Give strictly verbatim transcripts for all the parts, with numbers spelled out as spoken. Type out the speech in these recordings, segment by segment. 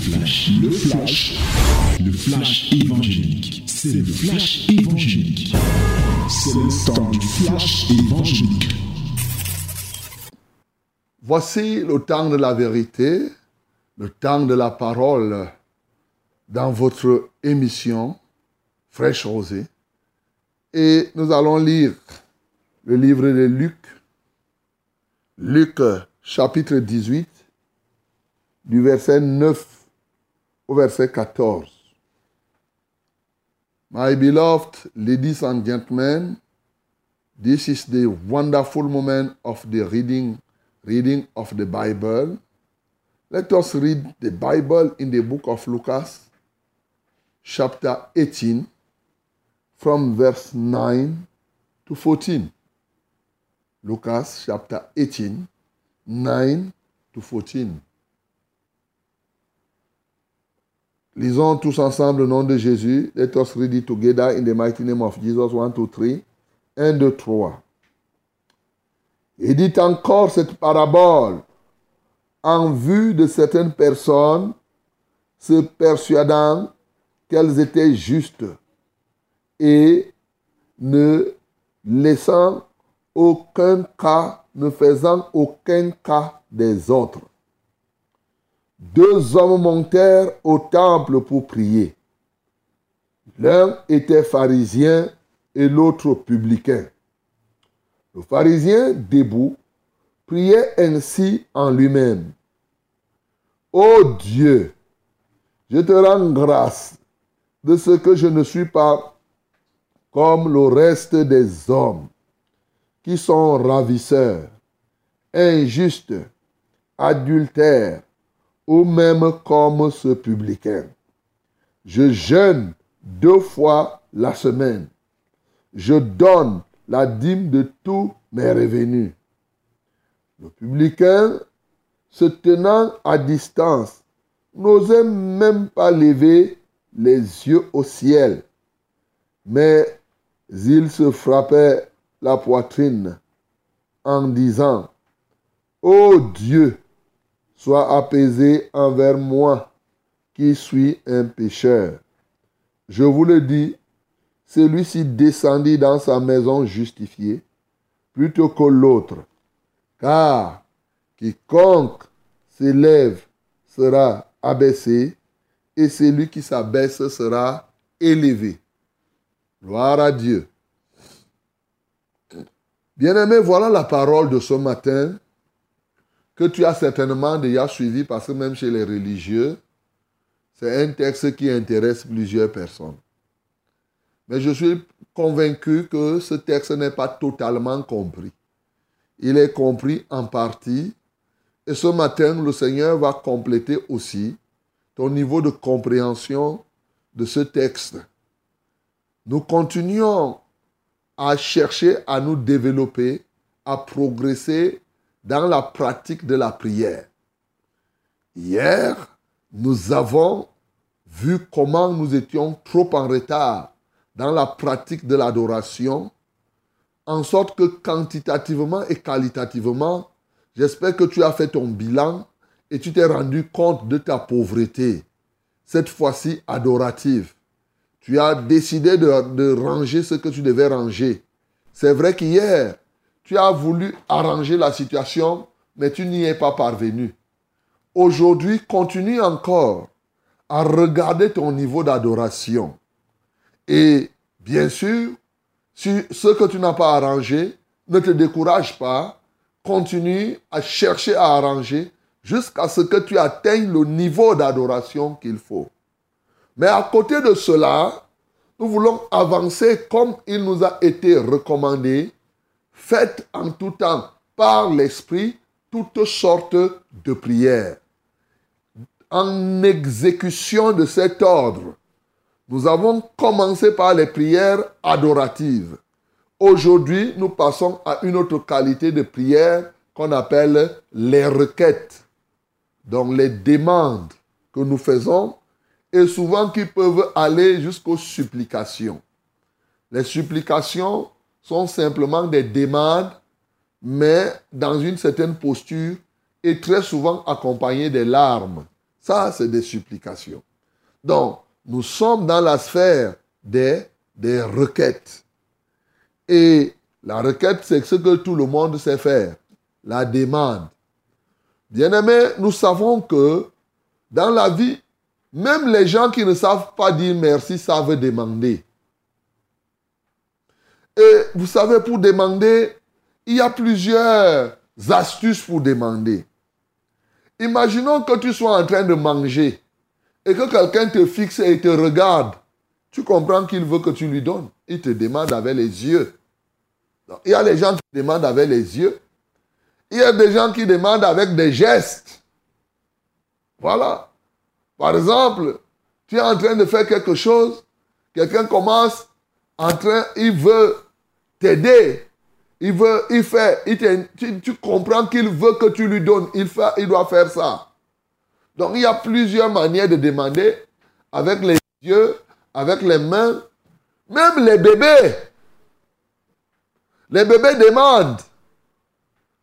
flash, le flash, le flash évangélique. C'est le flash évangélique. C'est le temps du flash évangélique. Voici le temps de la vérité, le temps de la parole dans votre émission Fraîche Rosée. Et nous allons lire le livre de Luc, Luc chapitre dix-huit, du verset neuf au verset quatorze. My beloved ladies and gentlemen, this is the wonderful moment of the reading, reading of the Bible. Let us read the Bible in the book of Lucas, chapter eighteen, from verse nine to fourteen. Lucas chapter eighteen, nine to fourteen. Lisons tous ensemble le nom de Jésus. Let us read it together in the mighty name of Jesus. One, two, three. Un, deux, trois. Il dit encore cette parabole en vue de certaines personnes se persuadant qu'elles étaient justes et ne laissant aucun cas, ne faisant aucun cas des autres. Deux hommes montèrent au temple pour prier. L'un était pharisien et l'autre publicain. Le pharisien, debout, priait ainsi en lui-même. « Ô Dieu, je te rends grâce de ce que je ne suis pas comme le reste des hommes, qui sont ravisseurs, injustes, adultères, ou même comme ce publicain. Je jeûne deux fois la semaine. Je donne la dîme de tous mes revenus. » Le publicain, se tenant à distance, n'osait même pas lever les yeux au ciel, mais il se frappait la poitrine en disant « Ô Dieu, sois apaisé envers moi qui suis un pécheur. » Je vous le dis, celui-ci descendit dans sa maison justifiée plutôt que l'autre, car quiconque s'élève sera abaissé et celui qui s'abaisse sera élevé. Gloire à Dieu. Bien-aimés, voilà la parole de ce matin que tu as certainement déjà suivie parce que même chez les religieux, c'est un texte qui intéresse plusieurs personnes. Mais je suis convaincu que ce texte n'est pas totalement compris. Il est compris en partie et ce matin, le Seigneur va compléter aussi ton niveau de compréhension de ce texte. Nous continuons à chercher à nous développer, à progresser dans la pratique de la prière. Hier, nous avons vu comment nous étions trop en retard dans la pratique de l'adoration, en sorte que quantitativement et qualitativement, j'espère que tu as fait ton bilan et tu t'es rendu compte de ta pauvreté, cette fois-ci adorative. Tu as décidé de, de ranger ce que tu devais ranger. C'est vrai qu'hier, tu as voulu arranger la situation, mais tu n'y es pas parvenu. Aujourd'hui, continue encore à regarder ton niveau d'adoration. Et bien sûr, si ce que tu n'as pas arrangé, ne te décourage pas. Continue à chercher à arranger jusqu'à ce que tu atteignes le niveau d'adoration qu'il faut. Mais à côté de cela, nous voulons avancer comme il nous a été recommandé. Faites en tout temps, par l'Esprit, toutes sortes de prières. En exécution de cet ordre, nous avons commencé par les prières adoratives. Aujourd'hui, nous passons à une autre qualité de prière qu'on appelle les requêtes, donc les demandes que nous faisons, et souvent qui peuvent aller jusqu'aux supplications. Les supplications sont simplement des demandes, mais dans une certaine posture et très souvent accompagnées des larmes. Ça, c'est des supplications. Donc, nous sommes dans la sphère des, des requêtes. Et la requête, c'est ce que tout le monde sait faire, la demande. Bien-aimés, nous savons que dans la vie, même les gens qui ne savent pas dire merci savent demander. Et vous savez, pour demander, il y a plusieurs astuces pour demander. Imaginons que tu sois en train de manger et que quelqu'un te fixe et te regarde. Tu comprends qu'il veut que tu lui donnes. Il te demande avec les yeux. Donc, il y a des gens qui demandent avec les yeux. Il y a des gens qui demandent avec des gestes. Voilà. Par exemple, tu es en train de faire quelque chose, quelqu'un commence en train, il veut t'aider, il veut, il fait, il te, tu, tu comprends qu'il veut que tu lui donnes, il, fait, il doit faire ça. Donc il y a plusieurs manières de demander, avec les yeux, avec les mains, même les bébés. Les bébés demandent.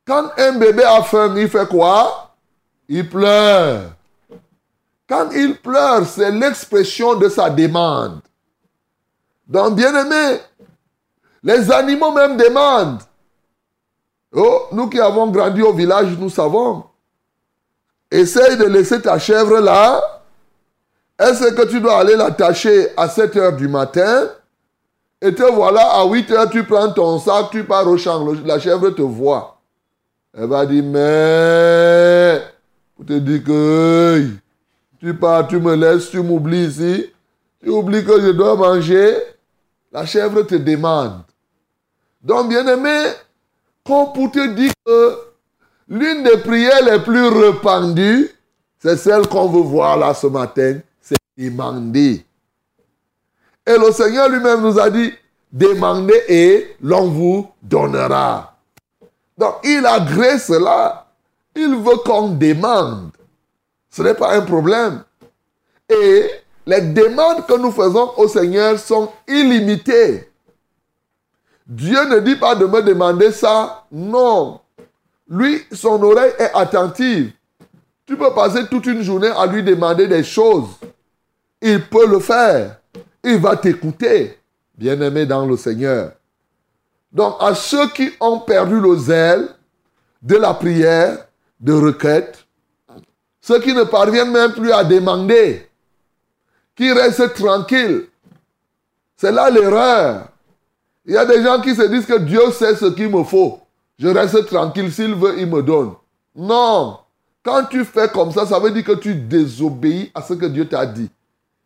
Quand un bébé a faim, il fait quoi? Il pleure. Quand il pleure, c'est l'expression de sa demande. Donc, bien-aimés, les animaux même demandent. Oh, nous qui avons grandi au village, nous savons. Essaye de laisser ta chèvre là. Est-ce que tu dois aller l'attacher à sept heures du matin? Et te voilà, à huit heures, tu prends ton sac, tu pars au champ. La chèvre te voit. Elle va dire, mais... Pour te dire que... Tu pars, tu me laisses, tu m'oublies ici. Tu oublies que je dois manger. La chèvre te demande. Donc, bien-aimé, comme pour te dire que l'une des prières les plus répandues, c'est celle qu'on veut voir là ce matin, c'est demander. Et le Seigneur lui-même nous a dit, demandez et l'on vous donnera. Donc, il agrée cela. Il veut qu'on demande. Ce n'est pas un problème. Et les demandes que nous faisons au Seigneur sont illimitées. Dieu ne dit pas de me demander ça. Non. Lui, son oreille est attentive. Tu peux passer toute une journée à lui demander des choses. Il peut le faire. Il va t'écouter. Bien-aimé dans le Seigneur. Donc, à ceux qui ont perdu le zèle de la prière, de requête, ceux qui ne parviennent même plus à demander, qui restent tranquilles. C'est là l'erreur. Il y a des gens qui se disent que Dieu sait ce qu'il me faut. Je reste tranquille, s'il veut, il me donne. Non. Quand tu fais comme ça, ça veut dire que tu désobéis à ce que Dieu t'a dit.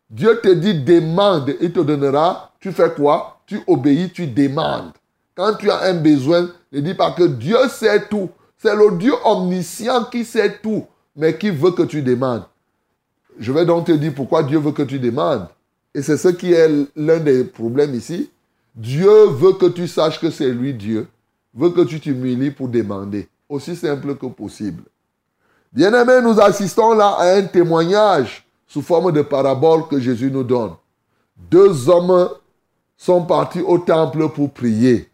Dieu te dit demande, il te donnera. Tu fais quoi? Tu obéis, tu demandes. Quand tu as un besoin, ne dis pas que Dieu sait tout. C'est le Dieu omniscient qui sait tout, mais qui veut que tu demandes. Je vais donc te dire pourquoi Dieu veut que tu demandes. Et c'est ce qui est l'un des problèmes ici. Dieu veut que tu saches que c'est lui Dieu. Veut que tu t'humilies pour demander. Aussi simple que possible. Bien-aimés, nous assistons là à un témoignage sous forme de parabole que Jésus nous donne. Deux hommes sont partis au temple pour prier.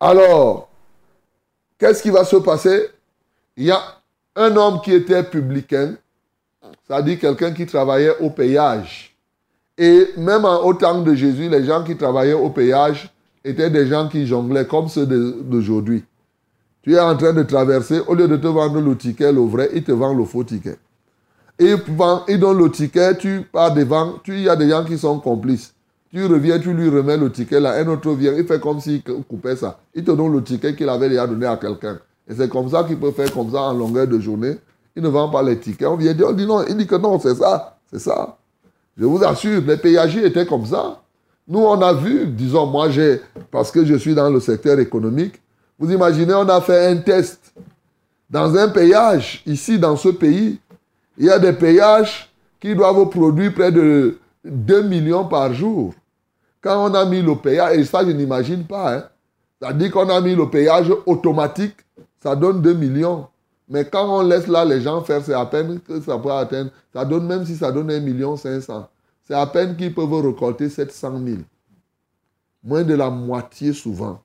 Alors, qu'est-ce qui va se passer? Il y a un homme qui était publicain, c'est-à-dire quelqu'un qui travaillait au péage. Et même au temps de Jésus, les gens qui travaillaient au péage étaient des gens qui jonglaient comme ceux d'aujourd'hui. Tu es en train de traverser, au lieu de te vendre le ticket, le vrai, ils te vendent le faux ticket. Et ils donnent le ticket, tu pars devant, tu, il y a des gens qui sont complices. Tu reviens, tu lui remets le ticket là, un autre vient, il fait comme s'il coupait ça. Il te donne le ticket qu'il avait déjà donné à quelqu'un. Et c'est comme ça qu'il peut faire comme ça en longueur de journée. Il ne vend pas les tickets. On vient dire, on dit non. Il dit que non, c'est ça, c'est ça. Je vous assure, les péagers étaient comme ça. Nous, on a vu, disons, moi, j'ai, parce que je suis dans le secteur économique, vous imaginez, on a fait un test. Dans un péage, ici, dans ce pays, il y a des péages qui doivent produire près de deux millions par jour. Quand on a mis le péage, et ça, je n'imagine pas, hein, c'est-à-dire qu'on a mis le péage automatique, ça donne deux millions. Mais quand on laisse là les gens faire, c'est à peine que ça peut atteindre. Ça donne, même si ça donne un million cinq cents mille. C'est à peine qu'ils peuvent récolter sept cent mille. Moins de la moitié souvent.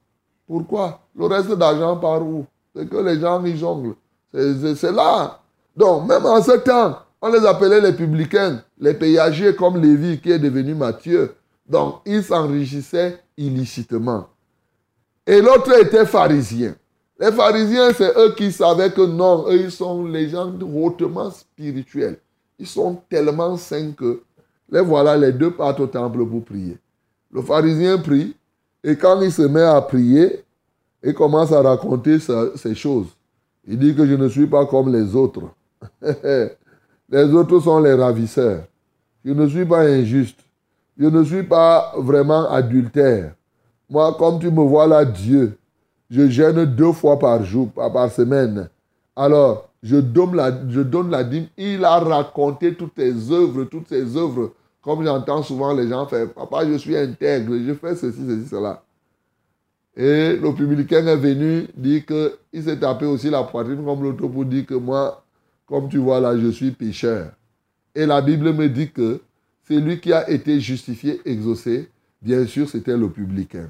Pourquoi? Le reste d'argent part où? C'est que les gens, ils jonglent. C'est, c'est, c'est là. Donc, même en ce temps, On les appelait les publicains, les péagers comme Lévi qui est devenu Matthieu. Donc, ils s'enrichissaient illicitement. Et l'autre était pharisien. Les pharisiens, c'est eux qui savaient que non, eux, ils sont les gens hautement spirituels. Ils sont tellement saints que les voilà, les deux partent au temple pour prier. Le pharisien prie, et quand il se met à prier, il commence à raconter ces choses. Il dit que je ne suis pas comme les autres. Les autres sont les ravisseurs. Je ne suis pas injuste. Je ne suis pas vraiment adultère. Moi, comme tu me vois là, Dieu, je jeûne deux fois par jour, par semaine. Alors, je donne la, je donne la dîme. Il a raconté toutes ses œuvres, toutes ses œuvres. Comme j'entends souvent les gens faire, « Papa, je suis intègre, je fais ceci, ceci, cela. » Et le publicain est venu dire qu'il s'est tapé aussi la poitrine comme l'autre pour dire que moi, comme tu vois là, je suis pécheur. Et la Bible me dit que celui qui a été justifié, exaucé, bien sûr, c'était le publicain.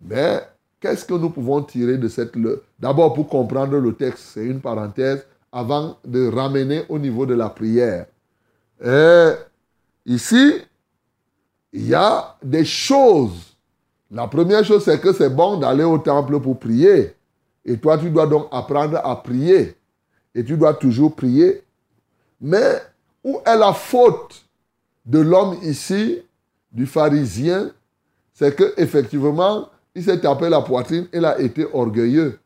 Mais qu'est-ce que nous pouvons tirer de cette... D'abord, pour comprendre le texte, c'est une parenthèse, avant de ramener au niveau de la prière. Et ici, il y a des choses. La première chose, c'est que c'est bon d'aller au temple pour prier. Et toi, tu dois donc apprendre à prier. Et tu dois toujours prier. Mais où est la faute de l'homme ici, du pharisien? C'est qu'effectivement, il s'est tapé la poitrine et il a été orgueilleux.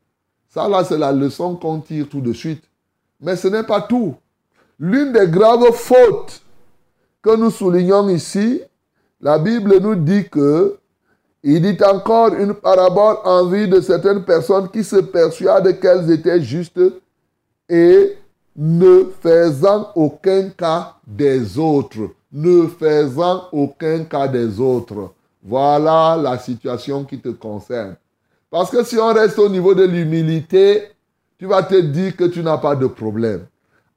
Ça, là, c'est la leçon qu'on tire tout de suite. Mais ce n'est pas tout. L'une des graves fautes que nous soulignons ici, la Bible nous dit que il dit encore une parabole en vue de certaines personnes qui se persuadent qu'elles étaient justes et ne faisant aucun cas des autres. Ne faisant aucun cas des autres. Voilà la situation qui te concerne. Parce que si on reste au niveau de l'humilité, tu vas te dire que tu n'as pas de problème.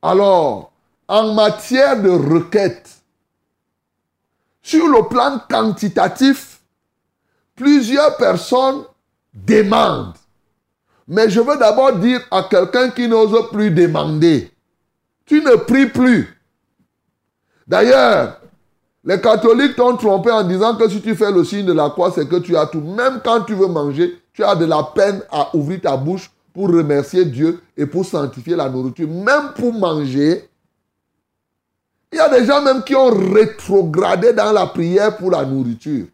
Alors, en matière de requête, sur le plan quantitatif, plusieurs personnes demandent. Mais je veux d'abord dire à quelqu'un qui n'ose plus demander, tu ne pries plus. D'ailleurs, les catholiques t'ont trompé en disant que si tu fais le signe de la croix, c'est que tu as tout. Même quand tu veux manger, tu as de la peine à ouvrir ta bouche pour remercier Dieu et pour sanctifier la nourriture. Même pour manger, il y a des gens même qui ont rétrogradé dans la prière pour la nourriture.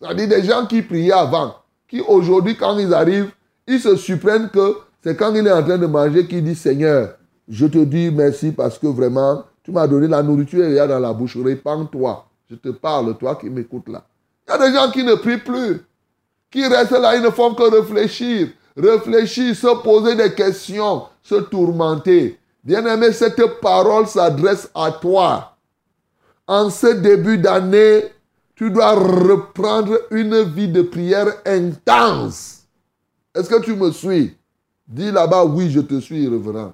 C'est-à-dire des gens qui priaient avant, qui aujourd'hui, quand ils arrivent, ils se surprennent que c'est quand il est en train de manger qu'il dit « Seigneur, je te dis merci parce que vraiment, tu m'as donné la nourriture et il y a dans la bouche, répands-toi. Je te parle, toi qui m'écoutes là. » Il y a des gens qui ne prient plus, qui restent là, ils ne font que réfléchir, réfléchir, se poser des questions, se tourmenter. Bien-aimé, cette parole s'adresse à toi. En ce début d'année, tu dois reprendre une vie de prière intense. Est-ce que tu me suis? Dis là-bas, oui, je te suis, révérend.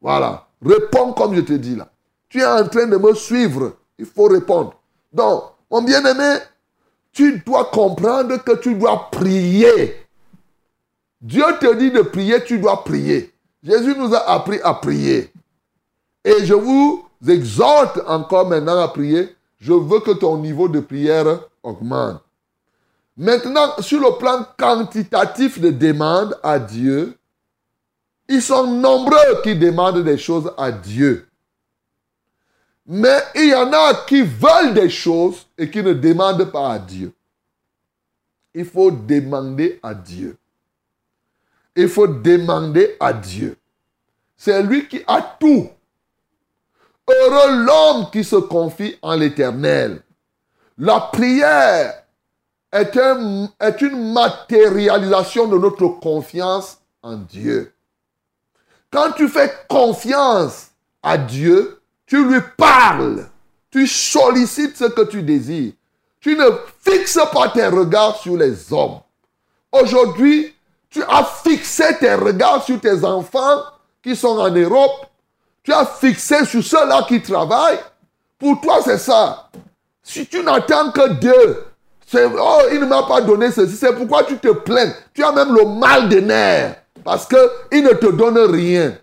Voilà. Réponds comme je te dis là. Tu es en train de me suivre. Il faut répondre. Donc, mon bien-aimé, tu dois comprendre que tu dois prier. Dieu te dit de prier, tu dois prier. Jésus nous a appris à prier. Et je vous exhorte encore maintenant à prier. Je veux que ton niveau de prière augmente. Maintenant, sur le plan quantitatif de demande à Dieu, ils sont nombreux qui demandent des choses à Dieu. Mais il y en a qui veulent des choses et qui ne demandent pas à Dieu. Il faut demander à Dieu. Il faut demander à Dieu. C'est lui qui a tout. Heureux l'homme qui se confie en l'Éternel. La prière est, un, est une matérialisation de notre confiance en Dieu. Quand tu fais confiance à Dieu, tu lui parles, tu sollicites ce que tu désires. Tu ne fixes pas tes regards sur les hommes. Aujourd'hui, tu as fixé tes regards sur tes enfants qui sont en Europe. Tu as fixé sur ceux-là qui travaillent. Pour toi, c'est ça. Si tu n'attends que Dieu, c'est, oh, il ne m'a pas donné ceci. C'est pourquoi tu te plains. Tu as même le mal des nerfs. Parce qu'il ne te donne rien.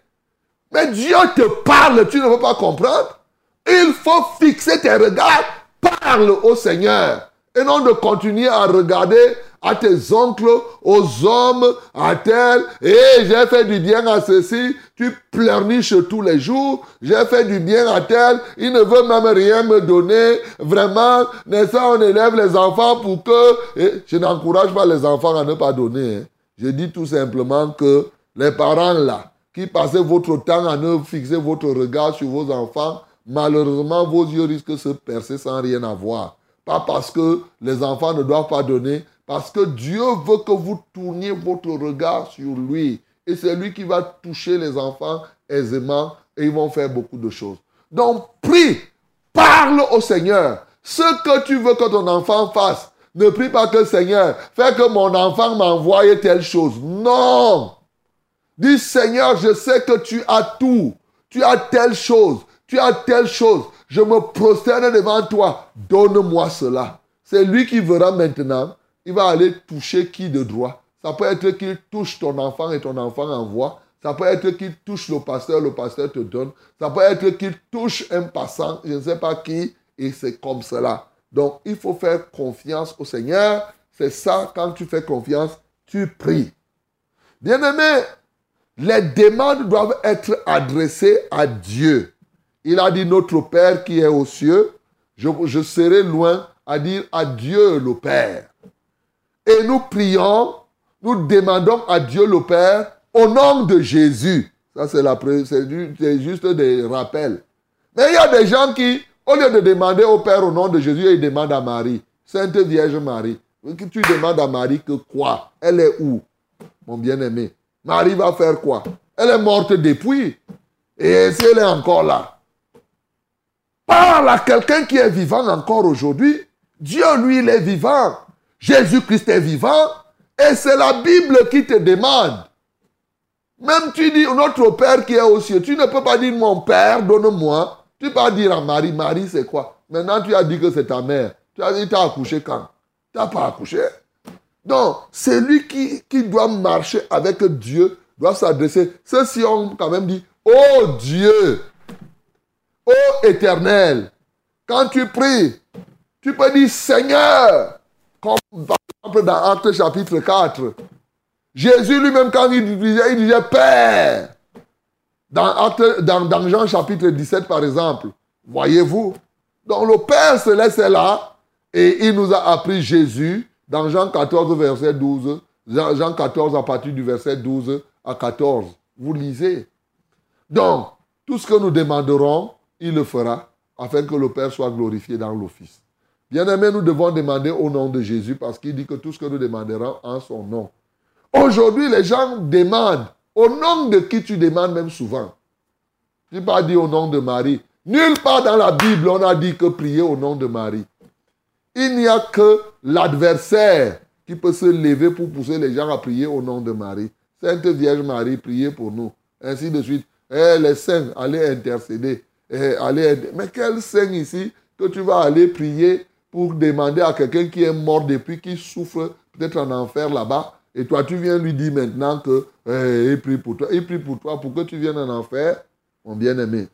Mais Dieu te parle, tu ne veux pas comprendre. Il faut fixer tes regards. Parle au Seigneur. Et non de continuer à regarder à tes oncles, aux hommes, à tel. Et j'ai fait du bien à ceci. Tu pleurniches tous les jours. J'ai fait du bien à tel. Il ne veut même rien me donner. Vraiment, n'est-ce pas, on élève les enfants pour que... Et je n'encourage pas les enfants à ne pas donner. Je dis tout simplement que les parents là, qui passez votre temps à ne fixer votre regard sur vos enfants, malheureusement, vos yeux risquent de se percer sans rien avoir. Pas parce que les enfants ne doivent pas donner, parce que Dieu veut que vous tourniez votre regard sur lui. Et c'est lui qui va toucher les enfants aisément et ils vont faire beaucoup de choses. Donc, prie, parle au Seigneur. Ce que tu veux que ton enfant fasse, ne prie pas que Seigneur, fais que mon enfant m'envoie telle chose. Non! Dis Seigneur, je sais que tu as tout. Tu as telle chose. Tu as telle chose. Je me prosterne devant toi. Donne-moi cela. C'est lui qui verra maintenant. Il va aller toucher qui de droit. Ça peut être qu'il touche ton enfant et ton enfant envoie. Ça peut être qu'il touche le pasteur, le pasteur te donne. Ça peut être qu'il touche un passant, je ne sais pas qui. Et c'est comme cela. Donc, il faut faire confiance au Seigneur. C'est ça, quand tu fais confiance, tu pries. Bien-aimé, les demandes doivent être adressées à Dieu. Il a dit, notre Père qui est aux cieux, je, je serai loin à dire à Dieu le Père. Et nous prions, nous demandons à Dieu le Père au nom de Jésus. Ça, c'est, la, c'est juste des rappels. Mais il y a des gens qui, au lieu de demander au Père au nom de Jésus, ils demandent à Marie, Sainte Vierge Marie. Tu demandes à Marie que quoi? Elle est où? Mon bien-aimé. Marie va faire quoi? Elle est morte depuis. Et si elle est encore là? Parle à quelqu'un qui est vivant encore aujourd'hui. Dieu, lui, il est vivant. Jésus-Christ est vivant. Et c'est la Bible qui te demande. Même tu dis, notre Père qui est aux cieux, tu ne peux pas dire, mon Père, donne-moi. Tu peux pas dire à Marie, Marie, c'est quoi? Maintenant, tu as dit que c'est ta mère. Tu as dit, tu as accouché quand? Tu n'as pas accouché. Donc, c'est lui qui, qui doit marcher avec Dieu, doit s'adresser. Ceux-ci ont quand même dit, oh Dieu! Ô Éternel, quand tu pries, tu peux dire Seigneur, comme par exemple dans Actes chapitre quatre. Jésus lui-même, quand il disait, il disait Père. Dans, Actes, dans, dans Jean chapitre dix-sept, par exemple, voyez-vous, donc le Père se laissait là et il nous a appris Jésus dans Jean quatorze, verset douze. Jean, Jean quatorze, à partir du verset douze à quatorze. Vous lisez. Donc, tout ce que nous demanderons, il le fera afin que le Père soit glorifié dans l'office. Bien-aimés, nous devons demander au nom de Jésus parce qu'il dit que tout ce que nous demanderons en son nom. Aujourd'hui, les gens demandent au nom de qui tu demandes même souvent. Je n'ai pas dit au nom de Marie. Nulle part dans la Bible, on a dit que prier au nom de Marie. Il n'y a que l'adversaire qui peut se lever pour pousser les gens à prier au nom de Marie. Sainte Vierge Marie, priez pour nous. Ainsi de suite. Eh, les saints, allez intercéder. Et aller, mais quel saint ici que tu vas aller prier pour demander à quelqu'un qui est mort depuis, qui souffre peut-être en enfer là-bas, et toi tu viens lui dire maintenant que eh, il prie pour toi, il prie pour toi pour que tu viennes en enfer, mon bien-aimé.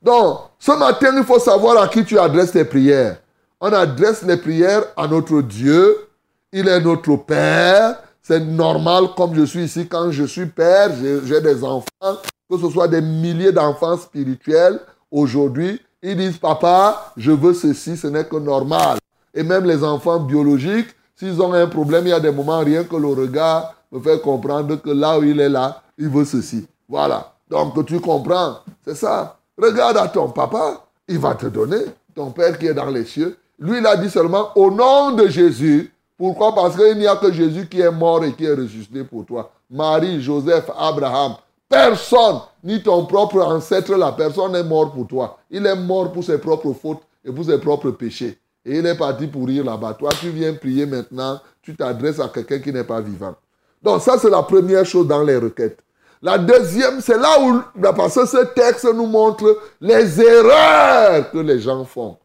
Donc, ce matin, il faut savoir à qui tu adresses tes prières. On adresse les prières à notre Dieu, il est notre Père, c'est normal comme je suis ici, quand je suis père, j'ai, j'ai des enfants, que ce soit des milliers d'enfants spirituels. Aujourd'hui, ils disent, papa, je veux ceci, ce n'est que normal. Et même les enfants biologiques, s'ils ont un problème, il y a des moments, rien que le regard me fait comprendre que là où il est là, il veut ceci. Voilà. Donc, tu comprends. C'est ça. Regarde à ton papa, il va te donner. Ton Père qui est dans les cieux. Lui, il a dit seulement au nom de Jésus. Pourquoi? Parce qu'il n'y a que Jésus qui est mort et qui est ressuscité pour toi. Marie, Joseph, Abraham. Personne, ni ton propre ancêtre, la personne est mort pour toi. Il est mort pour ses propres fautes et pour ses propres péchés. Et il est parti pour rire là-bas. Toi, tu viens prier maintenant, tu t'adresses à quelqu'un qui n'est pas vivant. Donc ça, c'est la première chose dans les requêtes. La deuxième, c'est là où, parce que ce texte nous montre les erreurs que les gens font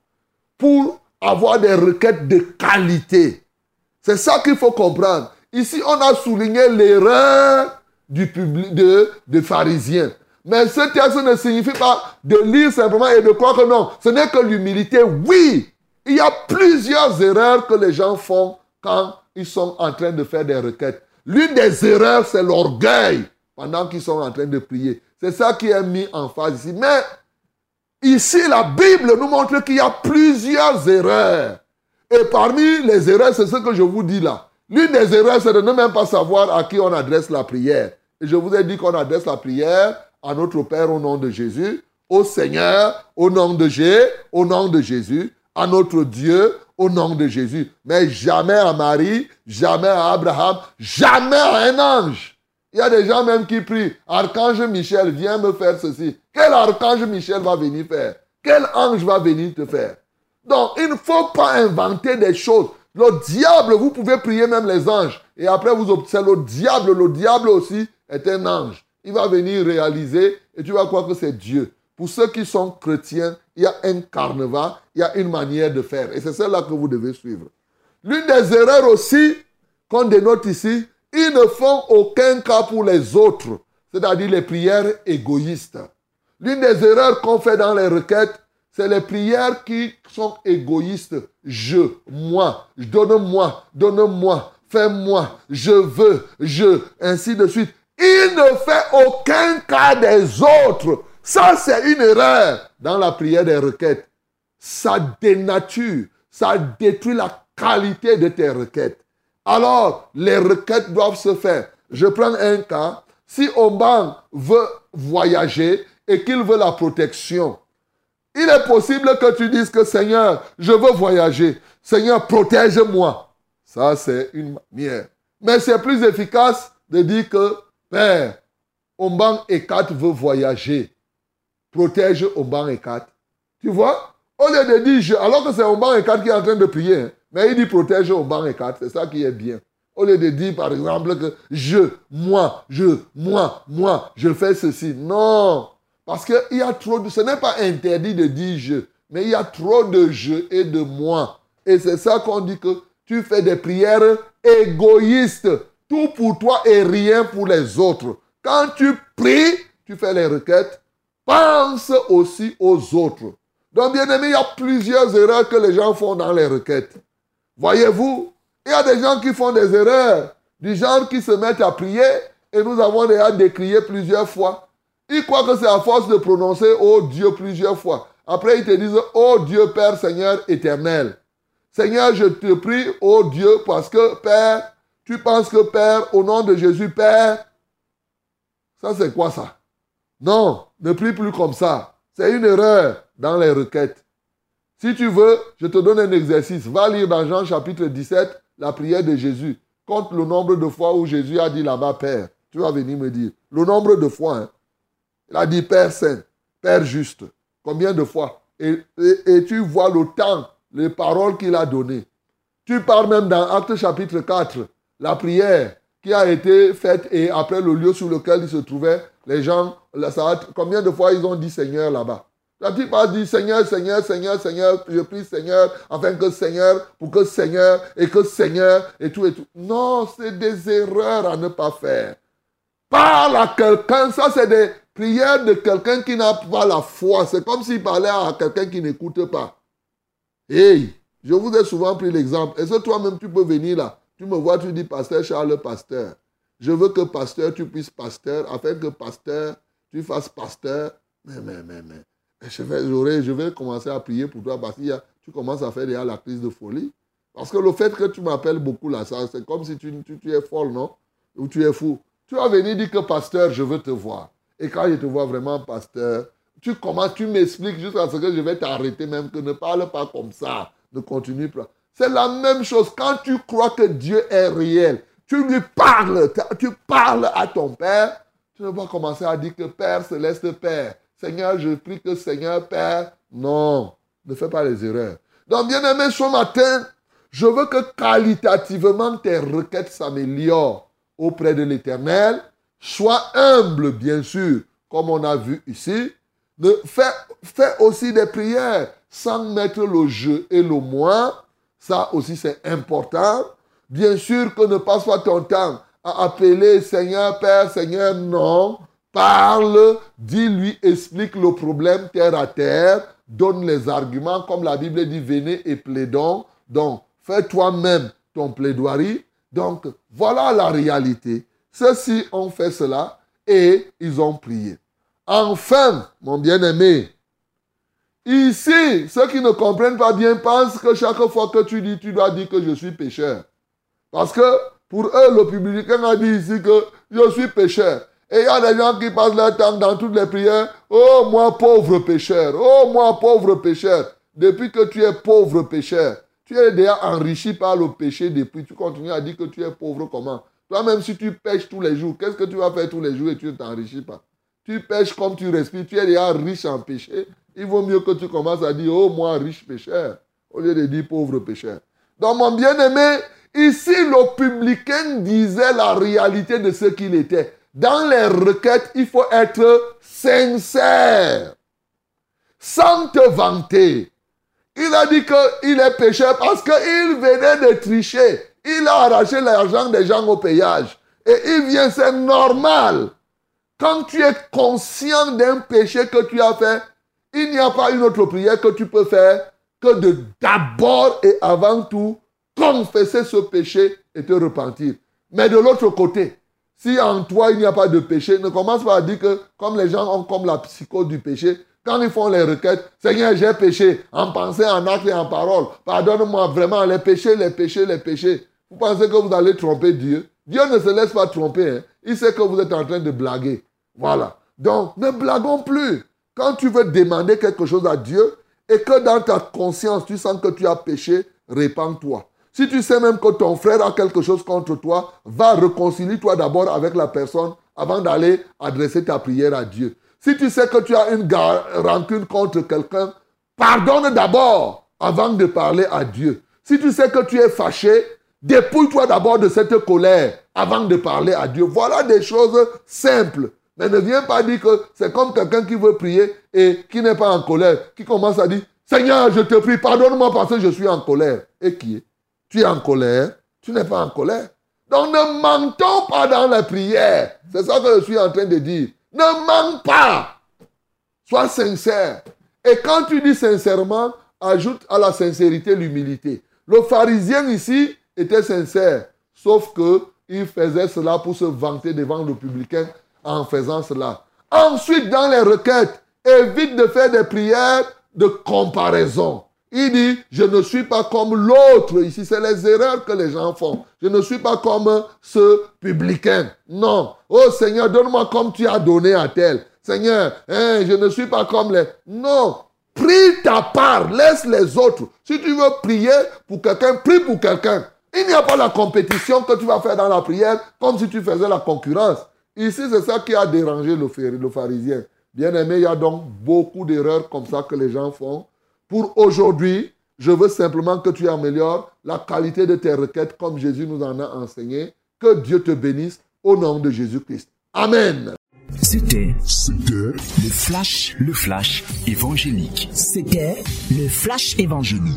pour avoir des requêtes de qualité. C'est ça qu'il faut comprendre. Ici, on a souligné l'erreur du public de, de pharisiens. Mais ce texte ne signifie pas de lire simplement et de croire que non. Ce n'est que l'humilité. Oui, il y a plusieurs erreurs que les gens font quand ils sont en train de faire des requêtes. L'une des erreurs, c'est l'orgueil pendant qu'ils sont en train de prier. C'est ça qui est mis en phase ici. Mais ici, la Bible nous montre qu'il y a plusieurs erreurs. Et parmi les erreurs, c'est ce que je vous dis là. L'une des erreurs, c'est de ne même pas savoir à qui on adresse la prière. Et je vous ai dit qu'on adresse la prière à notre Père au nom de Jésus, au Seigneur, au nom de Jésus, au nom de Jésus, à notre Dieu, au nom de Jésus. Mais jamais à Marie, jamais à Abraham, jamais à un ange. Il y a des gens même qui prient. Archange Michel, viens me faire ceci. Quel archange Michel va venir faire? Quel ange va venir te faire? Donc, il ne faut pas inventer des choses. Le diable, vous pouvez prier même les anges. Et après, vous observez le diable. Le diable aussi est un ange. Il va venir réaliser et tu vas croire que c'est Dieu. Pour ceux qui sont chrétiens, il y a un carnaval, il y a une manière de faire. Et c'est celle-là que vous devez suivre. L'une des erreurs aussi qu'on dénote ici, ils ne font aucun cas pour les autres, c'est-à-dire les prières égoïstes. L'une des erreurs qu'on fait dans les requêtes, c'est les prières qui sont égoïstes. Je, moi, donne-moi, donne-moi, fais-moi, je veux, je, ainsi de suite. Il ne fait aucun cas des autres. Ça, c'est une erreur dans la prière des requêtes. Ça dénature, ça détruit la qualité de tes requêtes. Alors, les requêtes doivent se faire. Je prends un cas. Si Omban veut voyager et qu'il veut la protection, il est possible que tu dises que Seigneur, je veux voyager. Seigneur, protège-moi. Ça, c'est une manière. Mais c'est plus efficace de dire que Père, Omban Ekat veut voyager. Protège Omban Ekat. Tu vois? Au lieu de dire je, alors que c'est Omban Ekat qui est en train de prier, hein, mais il dit protège Omban Ekat. C'est ça qui est bien. Au lieu de dire par exemple que je, moi, je, moi, moi, je fais ceci. Non. Parce que il y a trop de. Ce n'est pas interdit de dire je, mais il y a trop de je et de moi. Et c'est ça qu'on dit que tu fais des prières égoïstes. Tout pour toi et rien pour les autres. Quand tu pries, tu fais les requêtes, pense aussi aux autres. Donc, bien aimé, il y a plusieurs erreurs que les gens font dans les requêtes. Voyez-vous, il y a des gens qui font des erreurs, du genre qui se mettent à prier, et nous avons déjà décrié plusieurs fois. Ils croient que c'est à force de prononcer « Oh Dieu » plusieurs fois. Après, ils te disent « Oh Dieu, Père, Seigneur, éternel. Seigneur, je te prie, oh Dieu, parce que, Père, tu penses que Père, au nom de Jésus, Père, ça c'est quoi ça? Non, ne prie plus comme ça. C'est une erreur dans les requêtes. Si tu veux, je te donne un exercice. Va lire dans Jean chapitre dix-sept, la prière de Jésus. Compte le nombre de fois où Jésus a dit là-bas, Père. Tu vas venir me dire. Le nombre de fois. Hein. Il a dit Père Saint, Père Juste. Combien de fois? Et, et, et tu vois le temps, les paroles qu'il a données. Tu pars même dans Actes chapitre quatre. La prière qui a été faite et après le lieu sur lequel ils se trouvaient, les gens, ça, combien de fois ils ont dit Seigneur là-bas? La petite part dit Seigneur, Seigneur, Seigneur, Seigneur, je prie Seigneur, afin que Seigneur, pour que Seigneur, et que Seigneur, et tout, et tout. Non, c'est des erreurs à ne pas faire. Parle à quelqu'un, ça c'est des prières de quelqu'un qui n'a pas la foi. C'est comme s'il parlait à quelqu'un qui n'écoute pas. Hey, je vous ai souvent pris l'exemple. Est-ce que toi-même tu peux venir là? Tu me vois, tu dis, pasteur Charles, pasteur. Je veux que pasteur, tu puisses pasteur, afin que pasteur, tu fasses pasteur. Mais, mais, mais, mais. Je vais, je vais commencer à prier pour toi parce que tu commences à faire déjà la crise de folie. Parce que le fait que tu m'appelles beaucoup là, ça, c'est comme si tu, tu, tu es folle, non? Ou tu es fou. Tu vas venir dire que pasteur, je veux te voir. Et quand je te vois vraiment pasteur, tu commences, tu m'expliques jusqu'à ce que je vais t'arrêter même, que ne parle pas comme ça. Ne continue pas. C'est la même chose. Quand tu crois que Dieu est réel, tu lui parles, tu parles à ton Père, tu ne vas pas commencer à dire que Père Céleste, Père. Seigneur, je prie que Seigneur, Père. Non, ne fais pas les erreurs. Donc, bien-aimé, ce matin, je veux que qualitativement tes requêtes s'améliorent auprès de l'Éternel. Sois humble, bien sûr, comme on a vu ici. Fais, fais aussi des prières sans mettre le je et le moi. Ça aussi, c'est important. Bien sûr que ne passe pas ton temps à appeler Seigneur, Père, Seigneur, non. Parle, dis-lui, explique le problème terre à terre, donne les arguments, comme la Bible dit, venez et plaidons. Donc, fais toi-même ton plaidoirie. Donc, voilà la réalité. Ceux-ci ont fait cela et ils ont prié. Enfin, mon bien-aimé, ici, ceux qui ne comprennent pas bien pensent que chaque fois que tu dis, tu dois dire que je suis pécheur. Parce que pour eux, le publicain a dit ici que je suis pécheur. Et il y a des gens qui passent leur temps dans toutes les prières. Oh, moi, pauvre pécheur. Oh, moi, pauvre pécheur. Depuis que tu es pauvre pécheur, tu es déjà enrichi par le péché depuis. Tu continues à dire que tu es pauvre comment? Toi-même, si tu pêches tous les jours, qu'est-ce que tu vas faire tous les jours et tu ne t'enrichis pas? Tu pêches comme tu respires. Tu es déjà riche en péché. Il vaut mieux que tu commences à dire, oh, moi, riche pécheur, au lieu de dire pauvre pécheur. Donc, mon bien-aimé, ici, le publicain disait la réalité de ce qu'il était. Dans les requêtes, il faut être sincère, sans te vanter. Il a dit qu'il est pécheur parce qu'il venait de tricher. Il a arraché l'argent des gens au payage. Et il vient, c'est normal. Quand tu es conscient d'un péché que tu as fait, il n'y a pas une autre prière que tu peux faire que de d'abord et avant tout confesser ce péché et te repentir. Mais de l'autre côté, si en toi, il n'y a pas de péché, ne commence pas à dire que, comme les gens ont comme la psychose du péché, quand ils font les requêtes, « Seigneur, j'ai péché, en pensée, en acte et en parole. Pardonne-moi vraiment, les péchés, les péchés, les péchés. » Vous pensez que vous allez tromper Dieu? Dieu ne se laisse pas tromper. Hein? Il sait que vous êtes en train de blaguer. Voilà. Donc, ne blaguons plus. Quand tu veux demander quelque chose à Dieu et que dans ta conscience, tu sens que tu as péché, répands-toi. Si tu sais même que ton frère a quelque chose contre toi, va réconcilie-toi d'abord avec la personne avant d'aller adresser ta prière à Dieu. Si tu sais que tu as une rancune contre quelqu'un, pardonne d'abord avant de parler à Dieu. Si tu sais que tu es fâché, dépouille-toi d'abord de cette colère avant de parler à Dieu. Voilà des choses simples. Mais ne viens pas dire que c'est comme quelqu'un qui veut prier et qui n'est pas en colère, qui commence à dire, « Seigneur, je te prie, pardonne-moi parce que je suis en colère. » Et qui est ? Tu es en colère, tu n'es pas en colère. Donc ne mentons pas dans la prière. C'est ça que je suis en train de dire. Ne mente pas. Sois sincère. Et quand tu dis sincèrement, ajoute à la sincérité l'humilité. Le pharisien ici était sincère, sauf qu'il faisait cela pour se vanter devant le publicain en faisant cela. Ensuite, dans les requêtes, évite de faire des prières de comparaison. Il dit, je ne suis pas comme l'autre. Ici, c'est les erreurs que les gens font. Je ne suis pas comme ce publicain. Non. Oh Seigneur, donne-moi comme tu as donné à tel. Seigneur, hein, je ne suis pas comme les... Non. Prie ta part. Laisse les autres. Si tu veux prier pour quelqu'un, prie pour quelqu'un. Il n'y a pas la compétition que tu vas faire dans la prière comme si tu faisais la concurrence. Ici, c'est ça qui a dérangé le pharisien. Bien aimé, il y a donc beaucoup d'erreurs comme ça que les gens font. Pour aujourd'hui, je veux simplement que tu améliores la qualité de tes requêtes comme Jésus nous en a enseigné. Que Dieu te bénisse au nom de Jésus-Christ. Amen. C'était, c'était le flash, le flash évangélique. C'était le flash évangélique.